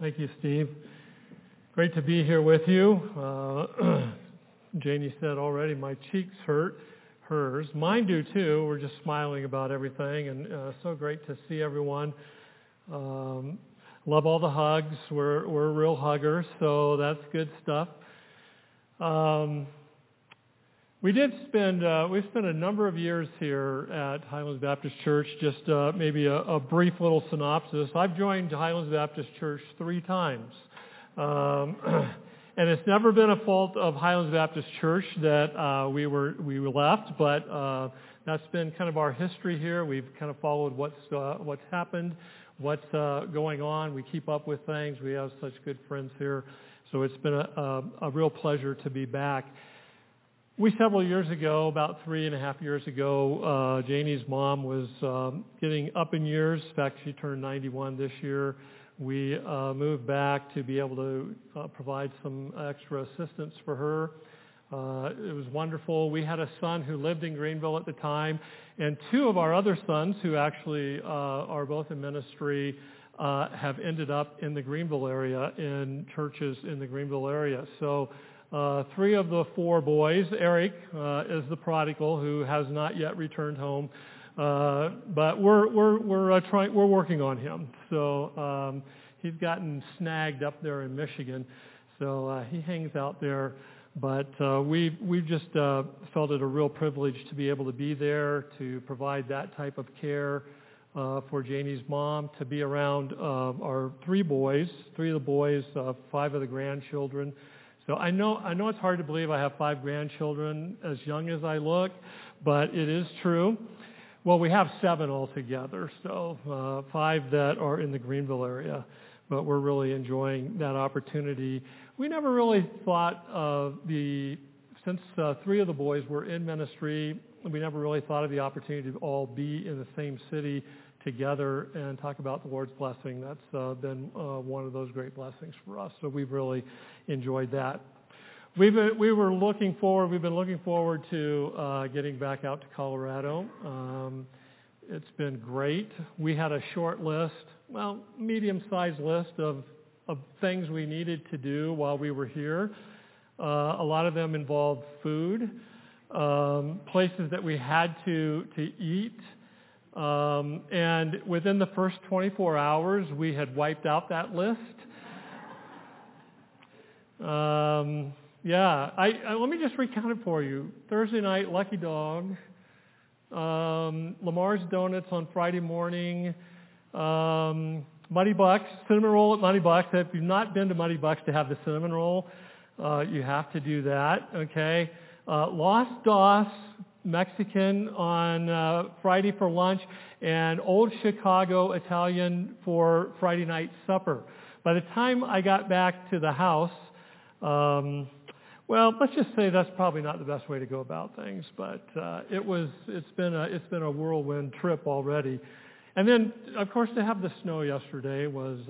Thank you, Steve. Great to be here with you. Janie said already, my cheeks hurt, hers. Mine do too. We're just smiling about everything, and so great to see everyone. Love all the hugs. We're real huggers, so that's good stuff. We've spent a number of years here at Highlands Baptist Church. Just maybe a brief little synopsis. I've joined Highlands Baptist Church 3 times, and it's never been a fault of Highlands Baptist Church that we were left. But that's been kind of our history here. We've kind of followed what's happened, what's going on. We keep up with things. We have such good friends here, so it's been a real pleasure to be back. We several years ago, about 3.5 years ago, Janie's mom was getting up in years. In fact, she turned 91 this year. We moved back to be able to provide some extra assistance for her. It was wonderful. We had a son who lived in Greenville at the time, and 2 of our other sons, who actually are both in ministry, have ended up in the Greenville area, in churches in the Greenville area. So 3 of the 4 boys, Eric is the prodigal who has not yet returned home, but we're working on him. So he's gotten snagged up there in Michigan, so he hangs out there. But we've just felt it a real privilege to be able to be there to provide that type of care for Janie's mom, to be around our 3 boys, 3 of the boys, 5 of the grandchildren. So I know it's hard to believe I have 5 grandchildren as young as I look, but it is true. Well, we have 7 altogether, so 5 that are in the Greenville area, but we're really enjoying that opportunity. We never really thought of since 3 of the boys were in ministry, we never really thought of the opportunity to all be in the same city together and talk about the Lord's blessing. That's been one of those great blessings for us, so we've really enjoyed that. We've been looking forward to getting back out to Colorado. It's been great. We had a short list, medium-sized list of things we needed to do while we were here. A lot of them involved food, places that we had to eat. And within the first 24 hours, we had wiped out that list. Let me just recount it for you. Thursday night, Lucky Dog. Lamar's Donuts on Friday morning. Muddy Bucks, cinnamon roll at Muddy Bucks. If you've not been to Muddy Bucks to have the cinnamon roll, you have to do that, okay? Lost Doss. Mexican on Friday for lunch, and Old Chicago Italian for Friday night supper. By the time I got back to the house, let's just say that's probably not the best way to go about things, but it's been a whirlwind trip already. And then, of course, to have the snow yesterday was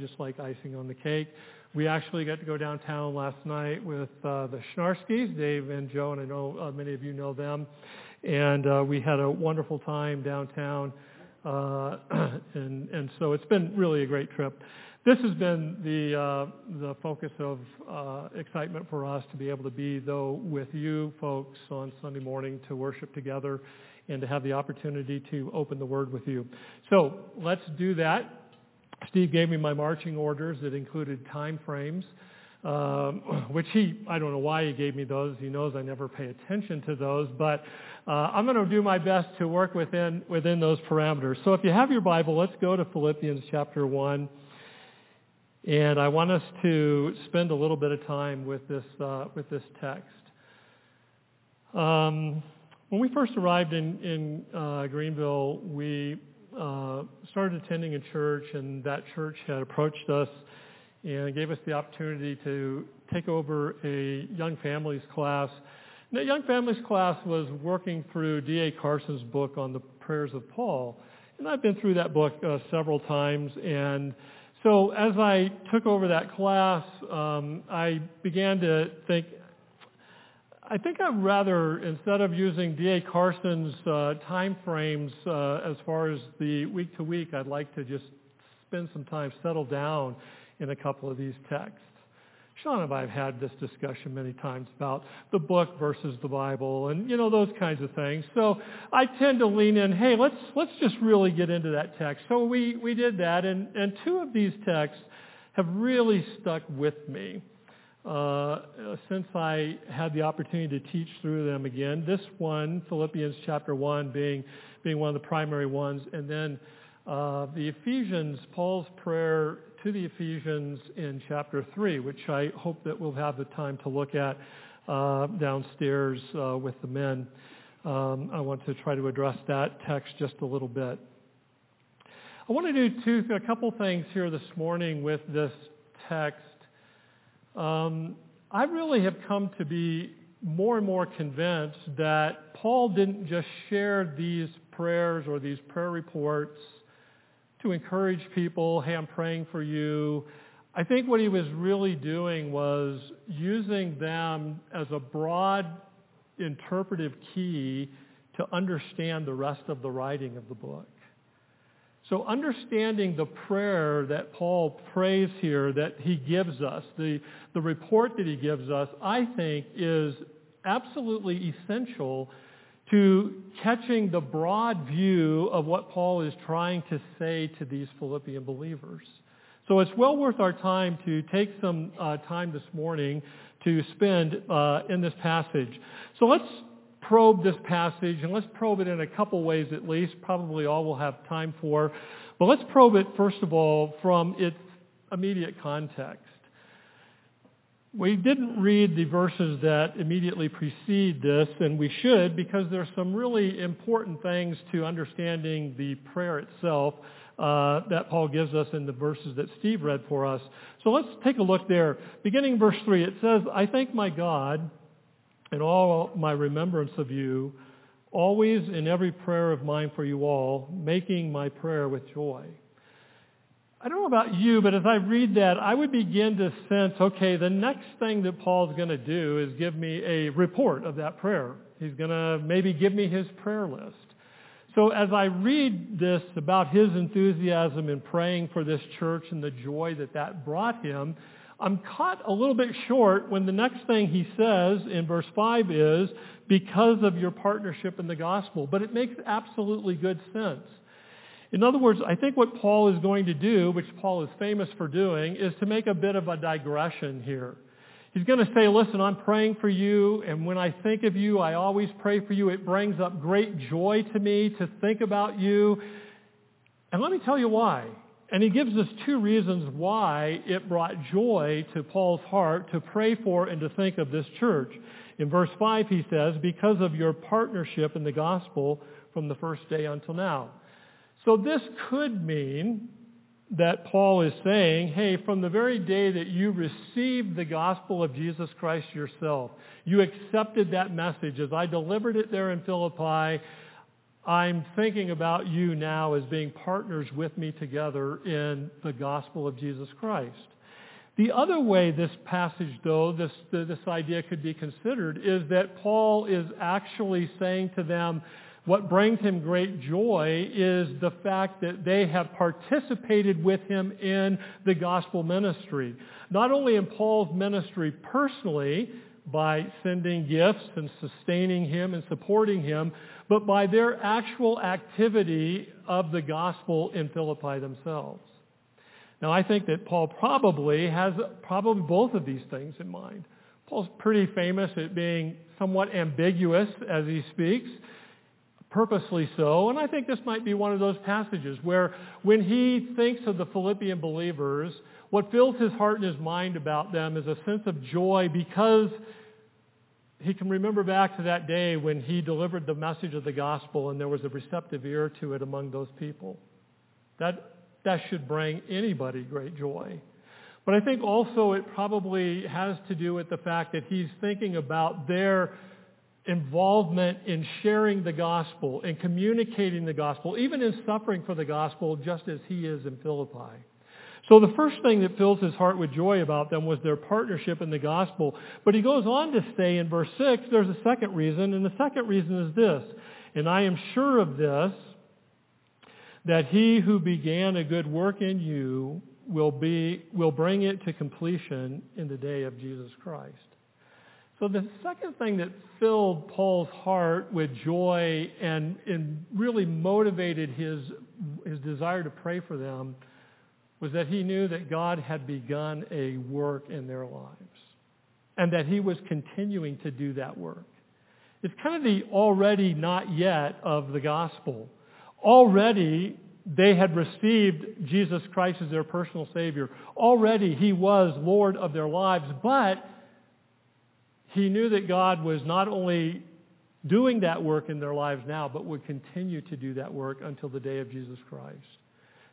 just like icing on the cake. We actually got to go downtown last night with the Schnarskys, Dave and Joe, and I know many of you know them. And we had a wonderful time downtown, and so it's been really a great trip. This has been the focus of excitement for us, to be able to be, though, with you folks on Sunday morning to worship together and to have the opportunity to open the Word with you. So let's do that. Steve gave me my marching orders that included time frames, which I don't know why he gave me those. He knows I never pay attention to those, but I'm going to do my best to work within those parameters. So if you have your Bible, let's go to Philippians chapter 1, and I want us to spend a little bit of time with this text. When we first arrived in Greenville, we started attending a church, and that church had approached us and gave us the opportunity to take over a young families class. And that young families class was working through D.A. Carson's book on the prayers of Paul. And I've been through that book several times. And so as I took over that class, I began to think, I think I'd rather, instead of using D.A. Carson's time frames as far as the week to week, I'd like to just spend some time, settle down, in a couple of these texts. Sean and I have had this discussion many times about the book versus the Bible and, you know, those kinds of things. So I tend to lean in, hey, let's just really get into that text. So we did that, and two of these texts have really stuck with me since I had the opportunity to teach through them again. This one, Philippians chapter 1, being one of the primary ones, and then the Ephesians, Paul's prayer to the Ephesians in chapter 3, which I hope that we'll have the time to look at downstairs with the men. I want to try to address that text just a little bit. I want to do a couple things here this morning with this text. I really have come to be more and more convinced that Paul didn't just share these prayers or these prayer reports to encourage people, hey, I'm praying for you. I think what he was really doing was using them as a broad interpretive key to understand the rest of the writing of the book. So understanding the prayer that Paul prays here, that he gives us, the report that he gives us, I think is absolutely essential to catching the broad view of what Paul is trying to say to these Philippian believers. So it's well worth our time to take some time this morning to spend in this passage. So let's probe this passage, and let's probe it in a couple ways at least, probably all we'll have time for. But let's probe it, first of all, from its immediate context. We didn't read the verses that immediately precede this, and we should, because there's some really important things to understanding the prayer itself that Paul gives us in the verses that Steve read for us. So let's take a look there. Beginning verse 3, it says, I thank my God in all my remembrance of you, always in every prayer of mine for you all, making my prayer with joy. I don't know about you, but as I read that, I would begin to sense, okay, the next thing that Paul's going to do is give me a report of that prayer. He's going to maybe give me his prayer list. So as I read this about his enthusiasm in praying for this church and the joy that that brought him, I'm caught a little bit short when the next thing he says in verse 5 is, because of your partnership in the gospel. But it makes absolutely good sense. In other words, I think what Paul is going to do, which Paul is famous for doing, is to make a bit of a digression here. He's going to say, listen, I'm praying for you, and when I think of you, I always pray for you. It brings up great joy to me to think about you. And let me tell you why. And he gives us two reasons why it brought joy to Paul's heart to pray for and to think of this church. In verse 5, he says, because of your partnership in the gospel from the first day until now. So this could mean that Paul is saying, hey, from the very day that you received the gospel of Jesus Christ yourself, you accepted that message. As I delivered it there in Philippi, I'm thinking about you now as being partners with me together in the gospel of Jesus Christ. The other way this passage, though, this idea could be considered is that Paul is actually saying to them, what brings him great joy is the fact that they have participated with him in the gospel ministry. Not only in Paul's ministry personally, by sending gifts and sustaining him and supporting him, but by their actual activity of the gospel in Philippi themselves. Now, I think that Paul probably has both of these things in mind. Paul's pretty famous at being somewhat ambiguous as he speaks, purposely so, and I think this might be one of those passages where when he thinks of the Philippian believers, what fills his heart and his mind about them is a sense of joy because he can remember back to that day when he delivered the message of the gospel and there was a receptive ear to it among those people. That should bring anybody great joy. But I think also it probably has to do with the fact that he's thinking about their involvement in sharing the gospel, in communicating the gospel, even in suffering for the gospel, just as he is in Philippi. So the first thing that fills his heart with joy about them was their partnership in the gospel. But he goes on to say in verse 6, there's a second reason, and the second reason is this. And I am sure of this, that he who began a good work in you will bring it to completion in the day of Jesus Christ. So the second thing that filled Paul's heart with joy and really motivated his desire to pray for them was that he knew that God had begun a work in their lives and that he was continuing to do that work. It's kind of the already not yet of the gospel. Already they had received Jesus Christ as their personal Savior. Already he was Lord of their lives, but he knew that God was not only doing that work in their lives now, but would continue to do that work until the day of Jesus Christ.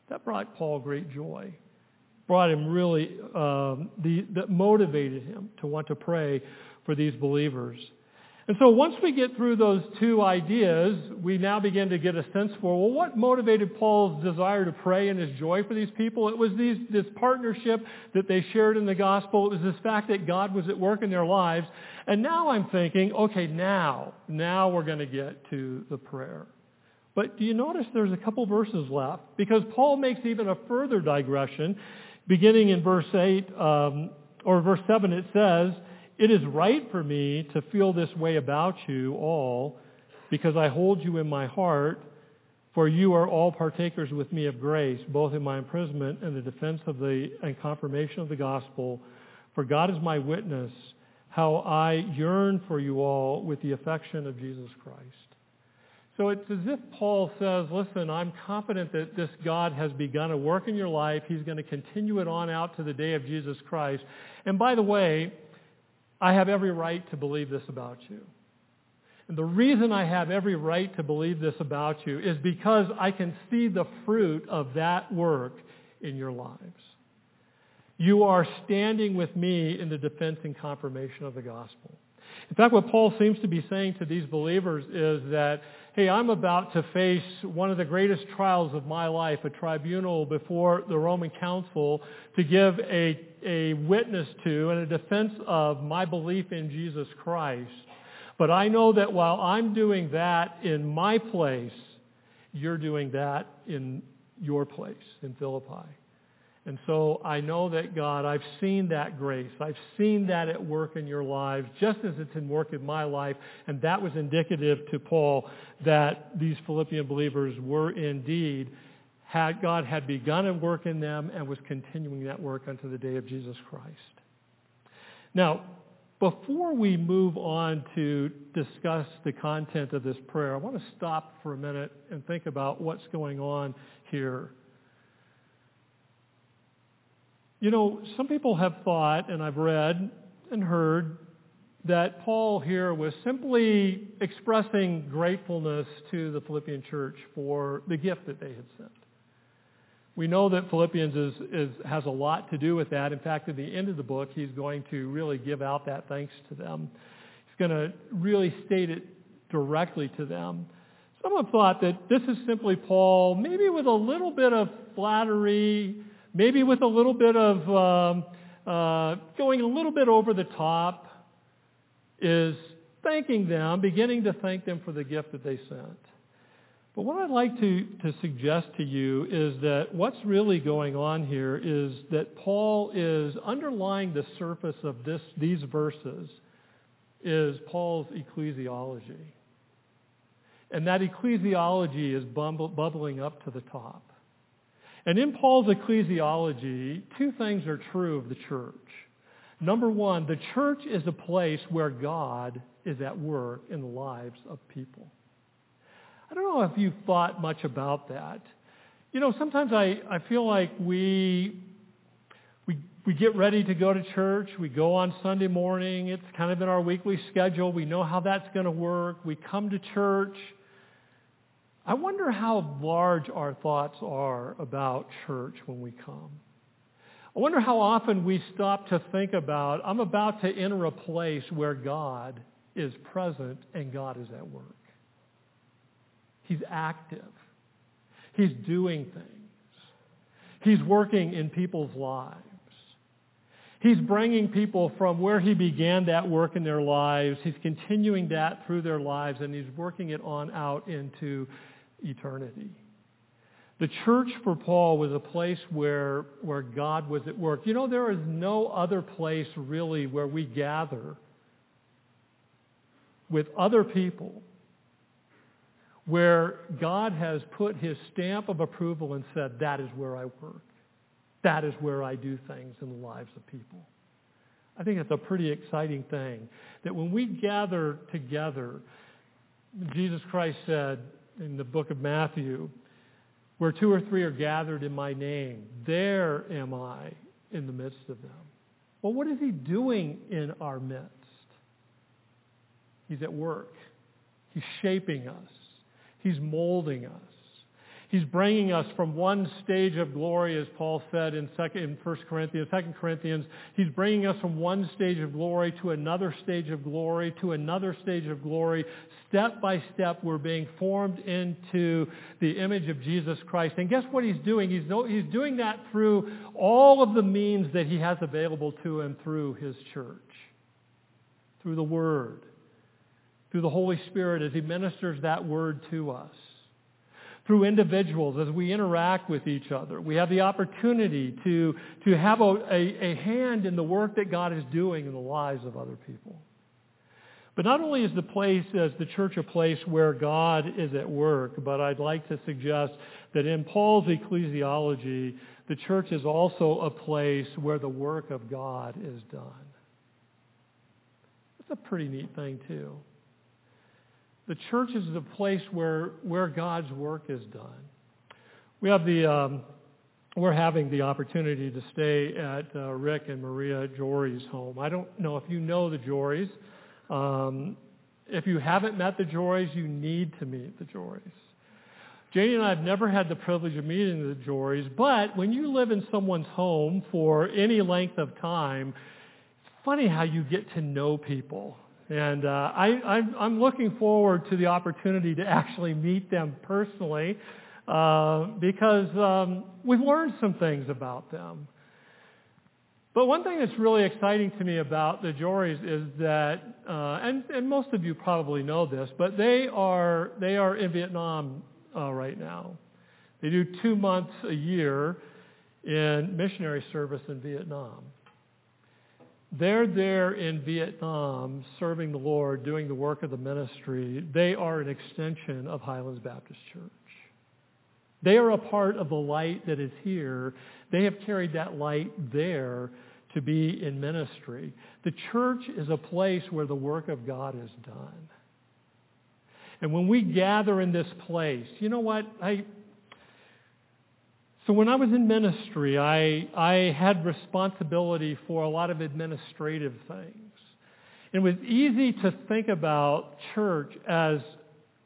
That brought Paul great joy, brought him really, that motivated him to want to pray for these believers. And so once we get through those two ideas, we now begin to get a sense for, well, what motivated Paul's desire to pray and his joy for these people? It was this partnership that they shared in the gospel. It was this fact that God was at work in their lives. And now I'm thinking, okay, now we're going to get to the prayer. But do you notice there's a couple verses left? Because Paul makes even a further digression. Beginning in verse 8, or verse 7, it says, "It is right for me to feel this way about you all, because I hold you in my heart, for you are all partakers with me of grace, both in my imprisonment and the defense of and confirmation of the gospel. For God is my witness, how I yearn for you all with the affection of Jesus Christ." So it's as if Paul says, listen, I'm confident that this God has begun a work in your life. He's going to continue it on out to the day of Jesus Christ. And by the way, I have every right to believe this about you. And the reason I have every right to believe this about you is because I can see the fruit of that work in your lives. You are standing with me in the defense and confirmation of the gospel. In fact, what Paul seems to be saying to these believers is that, hey, I'm about to face one of the greatest trials of my life, a tribunal before the Roman council to give a witness to and a defense of my belief in Jesus Christ. But I know that while I'm doing that in my place, you're doing that in your place, in Philippi. And so I know that, God, I've seen that grace. I've seen that at work in your lives, just as it's in work in my life. And that was indicative to Paul that these Philippian believers were indeed, God had begun a work in them and was continuing that work unto the day of Jesus Christ. Now, before we move on to discuss the content of this prayer, I want to stop for a minute and think about what's going on here. You know, some people have thought, and I've read and heard, that Paul here was simply expressing gratefulness to the Philippian church for the gift that they had sent. We know that Philippians has a lot to do with that. In fact, at the end of the book, he's going to really give out that thanks to them. He's going to really state it directly to them. Some have thought that this is simply Paul, maybe with a little bit of flattery, maybe with a little bit of going a little bit over the top, is thanking them, beginning to thank them for the gift that they sent. But what I'd like to suggest to you is that what's really going on here is that Paul is underlying the surface of these verses is Paul's ecclesiology. And that ecclesiology is bubbling up to the top. And in Paul's ecclesiology, two things are true of the church. Number one, the church is a place where God is at work in the lives of people. I don't know if you've thought much about that. You know, sometimes I feel like we get ready to go to church. We go on Sunday morning. It's kind of in our weekly schedule. We know how that's going to work. We come to church. I wonder how large our thoughts are about church when we come. I wonder how often we stop to think about, I'm about to enter a place where God is present and God is at work. He's active. He's doing things. He's working in people's lives. He's bringing people from where he began that work in their lives. He's continuing that through their lives, and he's working it on out into eternity. The church for Paul was a place where God was at work. You know, there is no other place really where we gather with other people where God has put his stamp of approval and said, that is where I work. That is where I do things in the lives of people. I think that's a pretty exciting thing, that when we gather together, Jesus Christ said in the book of Matthew, where two or three are gathered in my name, there am I in the midst of them. Well, what is he doing in our midst? He's at work. He's shaping us. He's molding us. He's bringing us from one stage of glory, as Paul said in 2 Corinthians. He's bringing us from one stage of glory to another stage of glory to another stage of glory. Step by step, we're being formed into the image of Jesus Christ. And guess what he's doing? He's doing that through all of the means that he has available to him through his church, through the Word, through the Holy Spirit as he ministers that Word to us. Through individuals, as we interact with each other, we have the opportunity to have a hand in the work that God is doing in the lives of other people. But not only is the church a place where God is at work, but I'd like to suggest that in Paul's ecclesiology, the church is also a place where the work of God is done. That's a pretty neat thing, too. The church is the place where God's work is done. We have we're having the opportunity to stay at Rick and Maria Jory's home. I don't know if you know the Jorys. If you haven't met the Jorys, you need to meet the Jorys. Janie and I have never had the privilege of meeting the Jorys, but when you live in someone's home for any length of time, it's funny how you get to know people. And I'm looking forward to the opportunity to actually meet them personally because we've learned some things about them. But one thing that's really exciting to me about the Jorys is that, and most of you probably know this, but they are in Vietnam right now. They do 2 months a year in missionary service in Vietnam. They're there in Vietnam serving the Lord, doing the work of the ministry. They are an extension of Highlands Baptist Church. They are a part of the light that is here. They have carried that light there to be in ministry. The church is a place where the work of God is done. And when we gather in this place, you know what? So when I was in ministry, I had responsibility for a lot of administrative things. It was easy to think about church as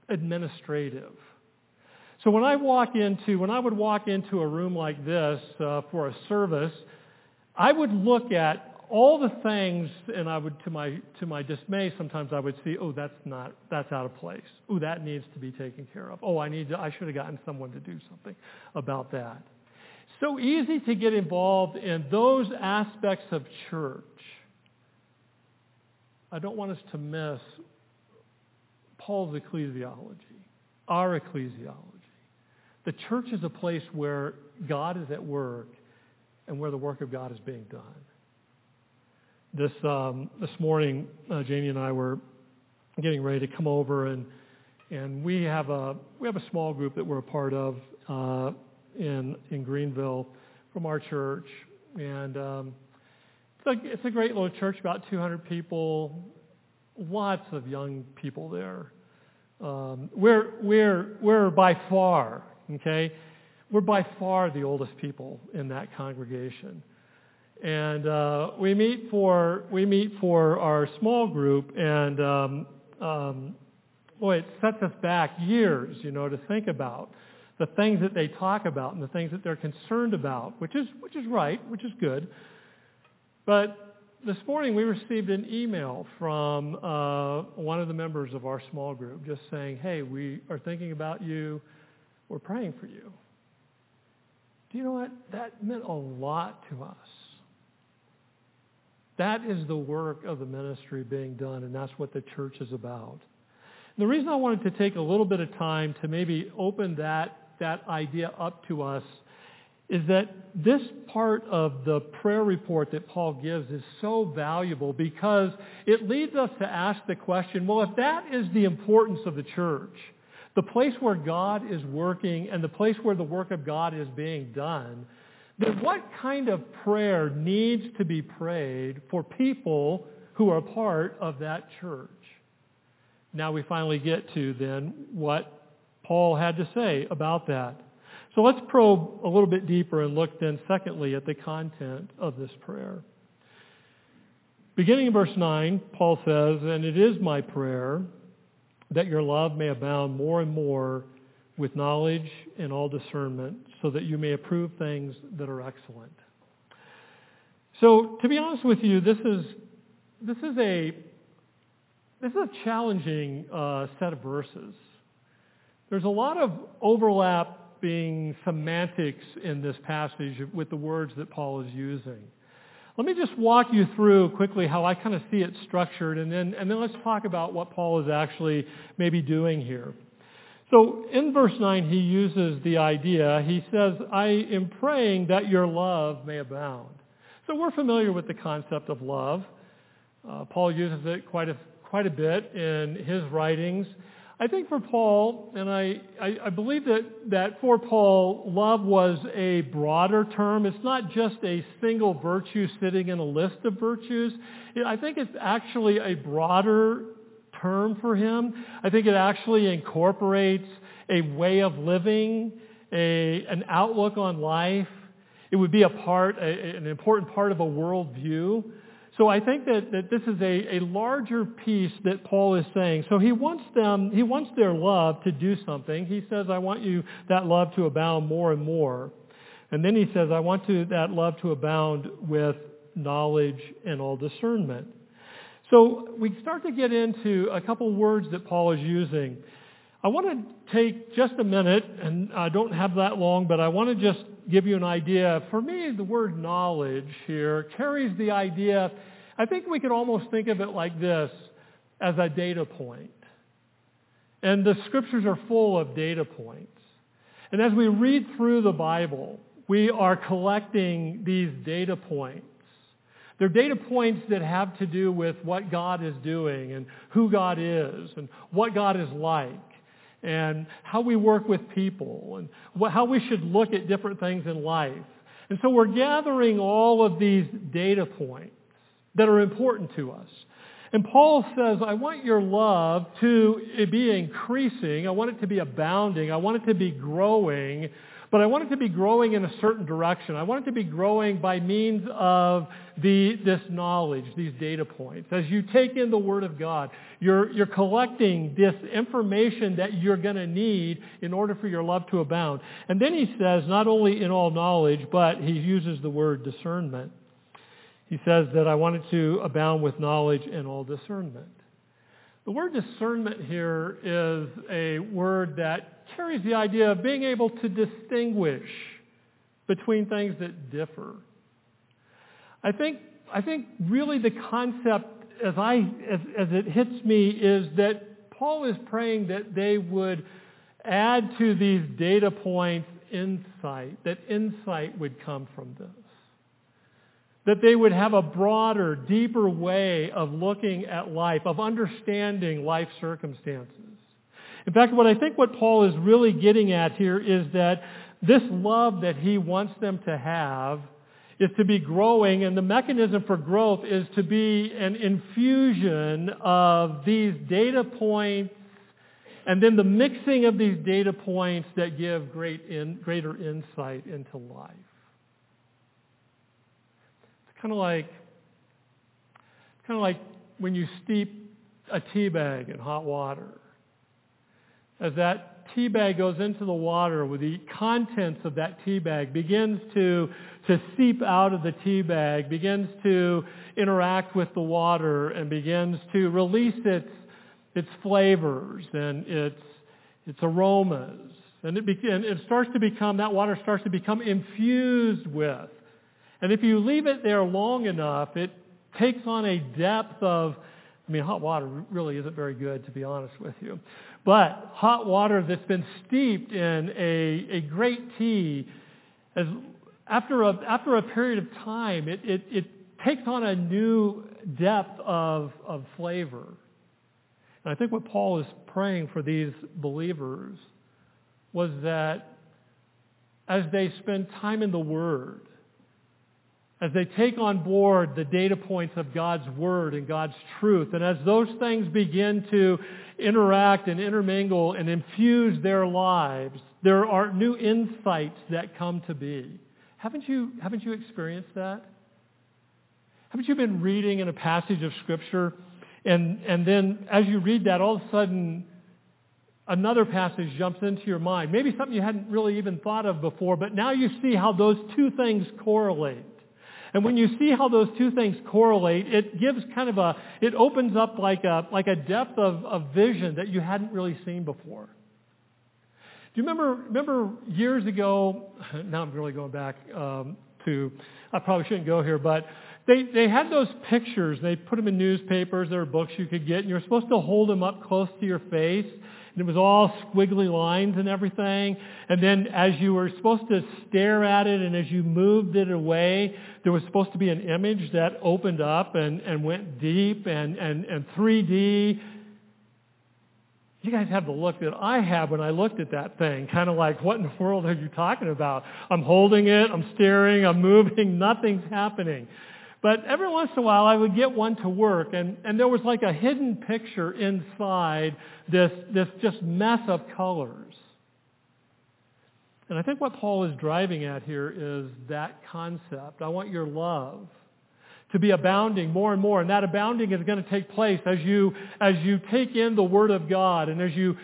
administrative. So when I would walk into a room like this for a service, I would look at all the things, and I would, to my dismay, sometimes I would see, oh, that's out of place. Oh, that needs to be taken care of. Oh, I should have gotten someone to do something about that. So easy to get involved in those aspects of church. I don't want us to miss Paul's ecclesiology, our ecclesiology. The church is a place where God is at work and where the work of God is being done. This morning, Janie and I were getting ready to come over, and we have a small group that we're a part of in Greenville from our church, and it's a great little church, about 200 people, lots of young people there. We're by far, okay, we're by far the oldest people in that congregation. And we meet for our small group, and it sets us back years, you know, to think about the things that they talk about and the things that they're concerned about, which is right, which is good. But this morning we received an email from one of the members of our small group, just saying, "Hey, we are thinking about you. We're praying for you." Do you know what? That meant a lot to us. That is the work of the ministry being done, and that's what the church is about. And the reason I wanted to take a little bit of time to maybe open that that idea up to us is that this part of the prayer report that Paul gives is so valuable because it leads us to ask the question, well, if that is the importance of the church, the place where God is working and the place where the work of God is being done, then what kind of prayer needs to be prayed for people who are part of that church? Now we finally get to then what Paul had to say about that. So let's probe a little bit deeper and look then, secondly, at the content of this prayer. Beginning in verse 9, Paul says, "And it is my prayer that your love may abound more and more with knowledge and all discernment, so that you may approve things that are excellent." So, to be honest with you, this is a challenging set of verses. There's a lot of overlap being semantics in this passage with the words that Paul is using. Let me just walk you through quickly how I kind of see it structured, and then let's talk about what Paul is actually maybe doing here. So in verse 9, he uses the idea, he says, "I am praying that your love may abound." So we're familiar with the concept of love. Paul uses it quite a bit in his writings. I think for Paul, and I believe that for Paul, love was a broader term. It's not just a single virtue sitting in a list of virtues. I think it's actually a broader term for him. I think it actually incorporates a way of living, an outlook on life. It would be an important part of a worldview. So I think that this is a larger piece that Paul is saying. So he wants their love to do something. He says, "I want you that love to abound more and more." And then he says, "I want that love to abound with knowledge and all discernment." So we start to get into a couple words that Paul is using. I want to take just a minute, and I don't have that long, but I want to just give you an idea. For me, the word knowledge here carries the idea, I think we could almost think of it like this, as a data point. And the scriptures are full of data points. And as we read through the Bible, we are collecting these data points. They're data points that have to do with what God is doing and who God is and what God is like, and how we work with people, and how we should look at different things in life. And so we're gathering all of these data points that are important to us. And Paul says, "I want your love to be increasing. I want it to be abounding. I want it to be growing, but I want it to be growing in a certain direction. I want it to be growing by means of this knowledge, these data points." As you take in the Word of God, you're collecting this information that you're going to need in order for your love to abound. And then he says, not only in all knowledge, but he uses the word discernment. He says that "I want it to abound with knowledge and all discernment." The word discernment here is a word that carries the idea of being able to distinguish between things that differ. I think really the concept as it hits me is that Paul is praying that they would add to these data points insight, that insight would come from this. That they would have a broader, deeper way of looking at life, of understanding life circumstances. In fact, what Paul is really getting at here is that this love that he wants them to have is to be growing, and the mechanism for growth is to be an infusion of these data points, and then the mixing of these data points that give greater insight into life. Kind of like when you steep a tea bag in hot water. As that tea bag goes into the water, with the contents of that tea bag begins to seep out of the tea bag, begins to interact with the water, and begins to release its flavors and its aromas, and that water starts to become infused with. And if you leave it there long enough, it takes on a depth of I mean, hot water really isn't very good, to be honest with you. But hot water that's been steeped in a great tea, as after a period of time, it takes on a new depth of flavor. And I think what Paul is praying for these believers was that as they spend time in the Word, as they take on board the data points of God's Word and God's truth, and as those things begin to interact and intermingle and infuse their lives, there are new insights that come to be. Haven't you experienced that? Haven't you been reading in a passage of Scripture, and then as you read that, all of a sudden another passage jumps into your mind, maybe something you hadn't really even thought of before, but now you see how those two things correlate. And when you see how those two things correlate, it gives kind of it opens up like a depth of vision that you hadn't really seen before. Do you remember years ago, now I'm really going back to, I probably shouldn't go here, but they had those pictures, they put them in newspapers, there were books you could get, and you were supposed to hold them up close to your face, and it was all squiggly lines and everything, and then as you were supposed to stare at it and as you moved it away, there was supposed to be an image that opened up and went deep and 3D. You guys have the look that I have when I looked at that thing, kind of like, what in the world are you talking about? I'm holding it, I'm staring, I'm moving, nothing's happening. But every once in a while, I would get one to work, and there was like a hidden picture inside this just mess of colors. And I think what Paul is driving at here is that concept. I want your love to be abounding more and more, and that abounding is going to take place as you take in the Word of God, and as you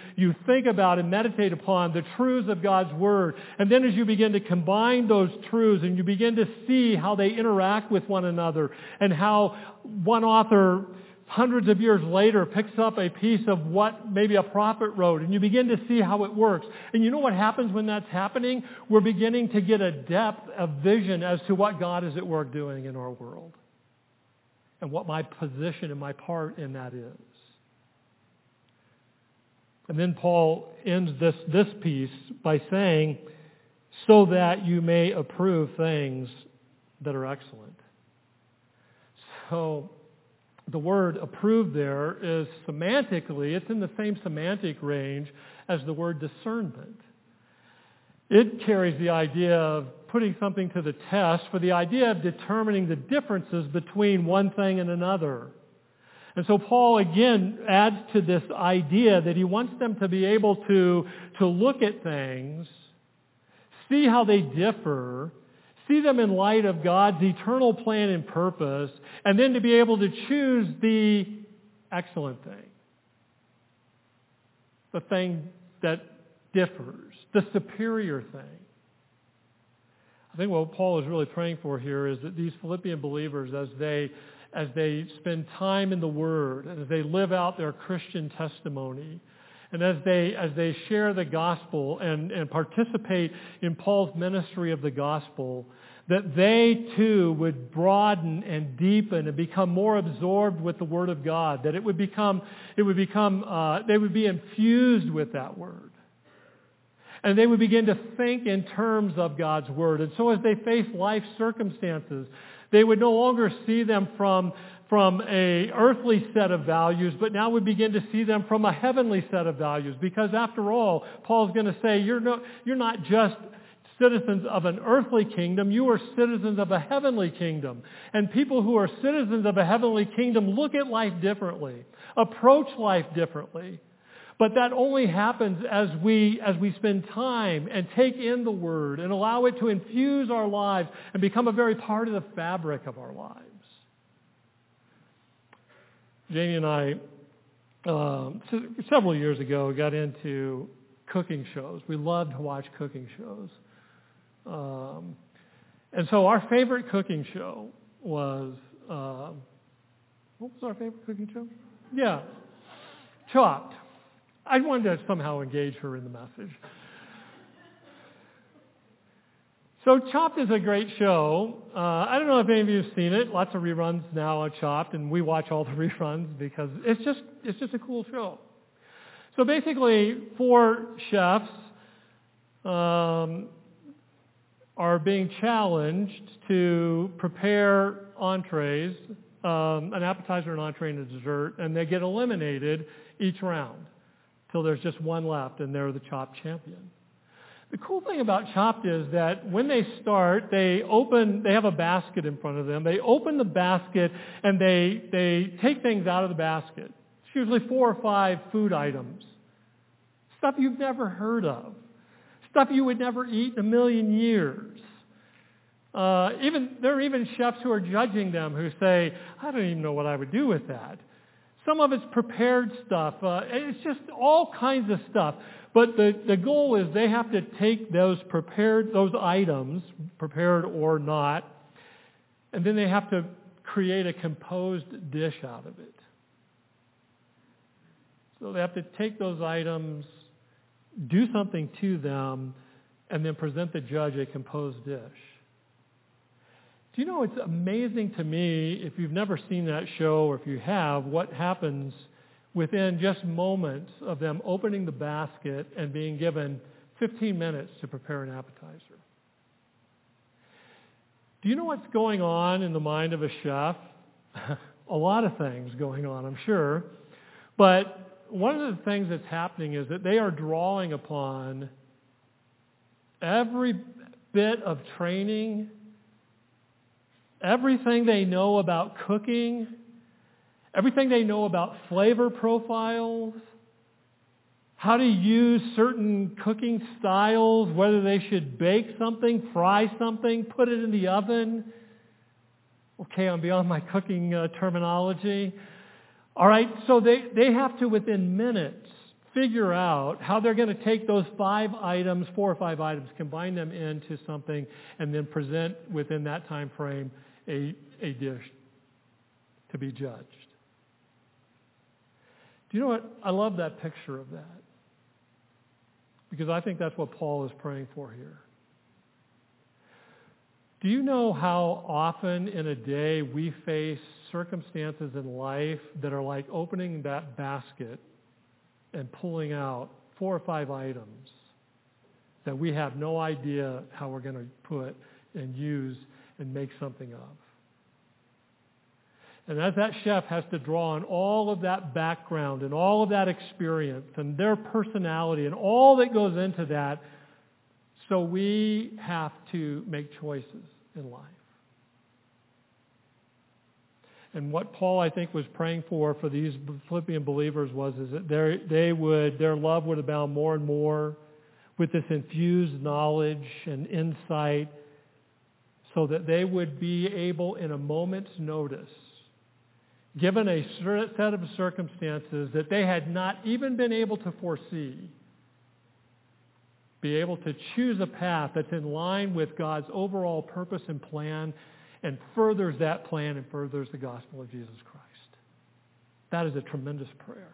think about and meditate upon the truths of God's Word, and then as you begin to combine those truths and you begin to see how they interact with one another, and how one author hundreds of years later picks up a piece of what maybe a prophet wrote, and you begin to see how it works. And you know what happens when that's happening? We're beginning to get a depth of vision as to what God is at work doing in our world, and what my position and my part in that is. And then Paul ends this piece by saying, so that you may approve things that are excellent. So the word approve there is semantically, it's in the same semantic range as the word discernment. It carries the idea of putting something to the test for the idea of determining the differences between one thing and another. And so Paul again adds to this idea that he wants them to be able to look at things, see how they differ, see them in light of God's eternal plan and purpose, and then to be able to choose the excellent thing, the thing that differs, the superior thing. I think what Paul is really praying for here is that these Philippian believers, as they spend time in the Word, and as they live out their Christian testimony, and as they share the gospel and participate in Paul's ministry of the gospel, that they too would broaden and deepen and become more absorbed with the Word of God, that they would be infused with that Word. And they would begin to think in terms of God's Word. And so as they face life circumstances, they would no longer see them from an earthly set of values, but now would begin to see them from a heavenly set of values. Because after all, Paul's going to say, you're not just citizens of an earthly kingdom, you are citizens of a heavenly kingdom. And people who are citizens of a heavenly kingdom look at life differently, approach life differently. But that only happens as we spend time and take in the Word and allow it to infuse our lives and become a very part of the fabric of our lives. Jamie and I, several years ago, got into cooking shows. We loved to watch cooking shows. And so our favorite cooking show was, what was our favorite cooking show? Yeah, Chopped. I wanted to somehow engage her in the message. So Chopped is a great show. I don't know if any of you have seen it. Lots of reruns now of Chopped, and we watch all the reruns because it's just a cool show. So basically, four chefs are being challenged to prepare entrees, an appetizer, an entree, and a dessert, and they get eliminated each round till there's just one left, and they're the Chopped champion. The cool thing about Chopped is that when they start, they have a basket in front of them. They open the basket and they take things out of the basket. It's usually 4 or 5 food items. Stuff you've never heard of. Stuff you would never eat in a million years. There are even chefs who are judging them who say, I don't even know what I would do with that. Some of it's prepared stuff. It's just all kinds of stuff. But the goal is they have to take those items, prepared or not, and then they have to create a composed dish out of it. So they have to take those items, do something to them, and then present the judge a composed dish. Do you know, it's amazing to me, if you've never seen that show, or if you have, what happens within just moments of them opening the basket and being given 15 minutes to prepare an appetizer. Do you know what's going on in the mind of a chef? A lot of things going on, I'm sure. But one of the things that's happening is that they are drawing upon every bit of training, everything they know about cooking, everything they know about flavor profiles, how to use certain cooking styles, whether they should bake something, fry something, put it in the oven. Okay, I'm beyond my cooking terminology. All right, so they have to, within minutes, figure out how they're going to take those 5 items, 4 or 5 items, combine them into something, and then present within that time frame a dish to be judged. Do you know what? I love that picture of that, because I think that's what Paul is praying for here. Do you know how often in a day we face circumstances in life that are like opening that basket and pulling out 4 or 5 items that we have no idea how we're going to put and use and make something of? And as that chef has to draw on all of that background and all of that experience and their personality and all that goes into that, so we have to make choices in life. And what Paul, I think, was praying for these Philippian believers is that their love would abound more and more with this infused knowledge and insight, so that they would be able, in a moment's notice, given a set of circumstances that they had not even been able to foresee, be able to choose a path that's in line with God's overall purpose and plan, and furthers that plan and furthers the gospel of Jesus Christ. That is a tremendous prayer.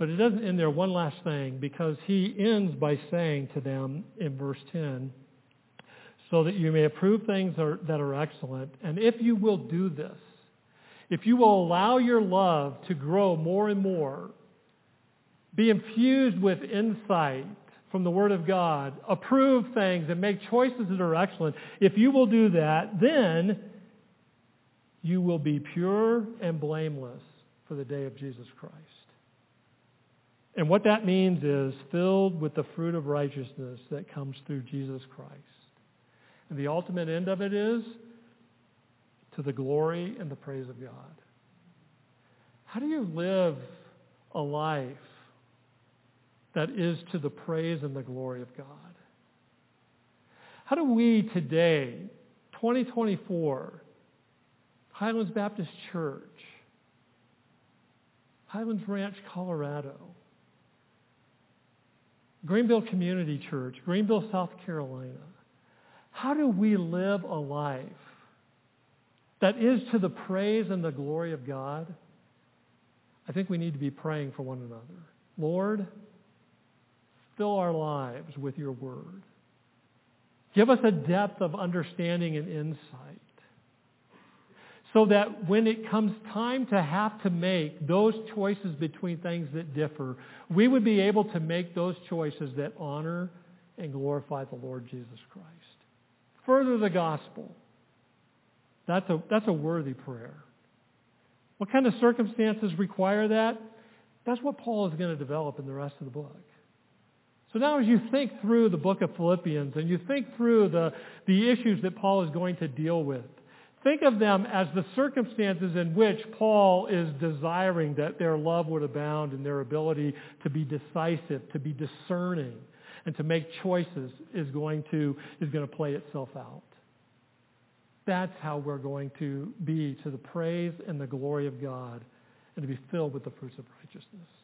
But it doesn't end there. One last thing, because he ends by saying to them in verse 10, so that you may approve things that are excellent. And if you will do this, if you will allow your love to grow more and more, be infused with insight from the Word of God, approve things and make choices that are excellent, if you will do that, then you will be pure and blameless for the day of Jesus Christ. And what that means is filled with the fruit of righteousness that comes through Jesus Christ. And the ultimate end of it is to the glory and the praise of God. How do you live a life that is to the praise and the glory of God? How do we today, 2024, Highlands Baptist Church, Highlands Ranch, Colorado, Greenville Community Church, Greenville, South Carolina, how do we live a life that is to the praise and the glory of God? I think we need to be praying for one another. Lord, fill our lives with your word. Give us a depth of understanding and insight so that when it comes time to have to make those choices between things that differ, we would be able to make those choices that honor and glorify the Lord Jesus Christ. Further the gospel. That's a worthy prayer. What kind of circumstances require that? That's what Paul is going to develop in the rest of the book. So now as you think through the book of Philippians and you think through the issues that Paul is going to deal with, think of them as the circumstances in which Paul is desiring that their love would abound and their ability to be decisive, to be discerning, and to make choices is going to play itself out. That's how we're going to be to the praise and the glory of God and to be filled with the fruits of righteousness.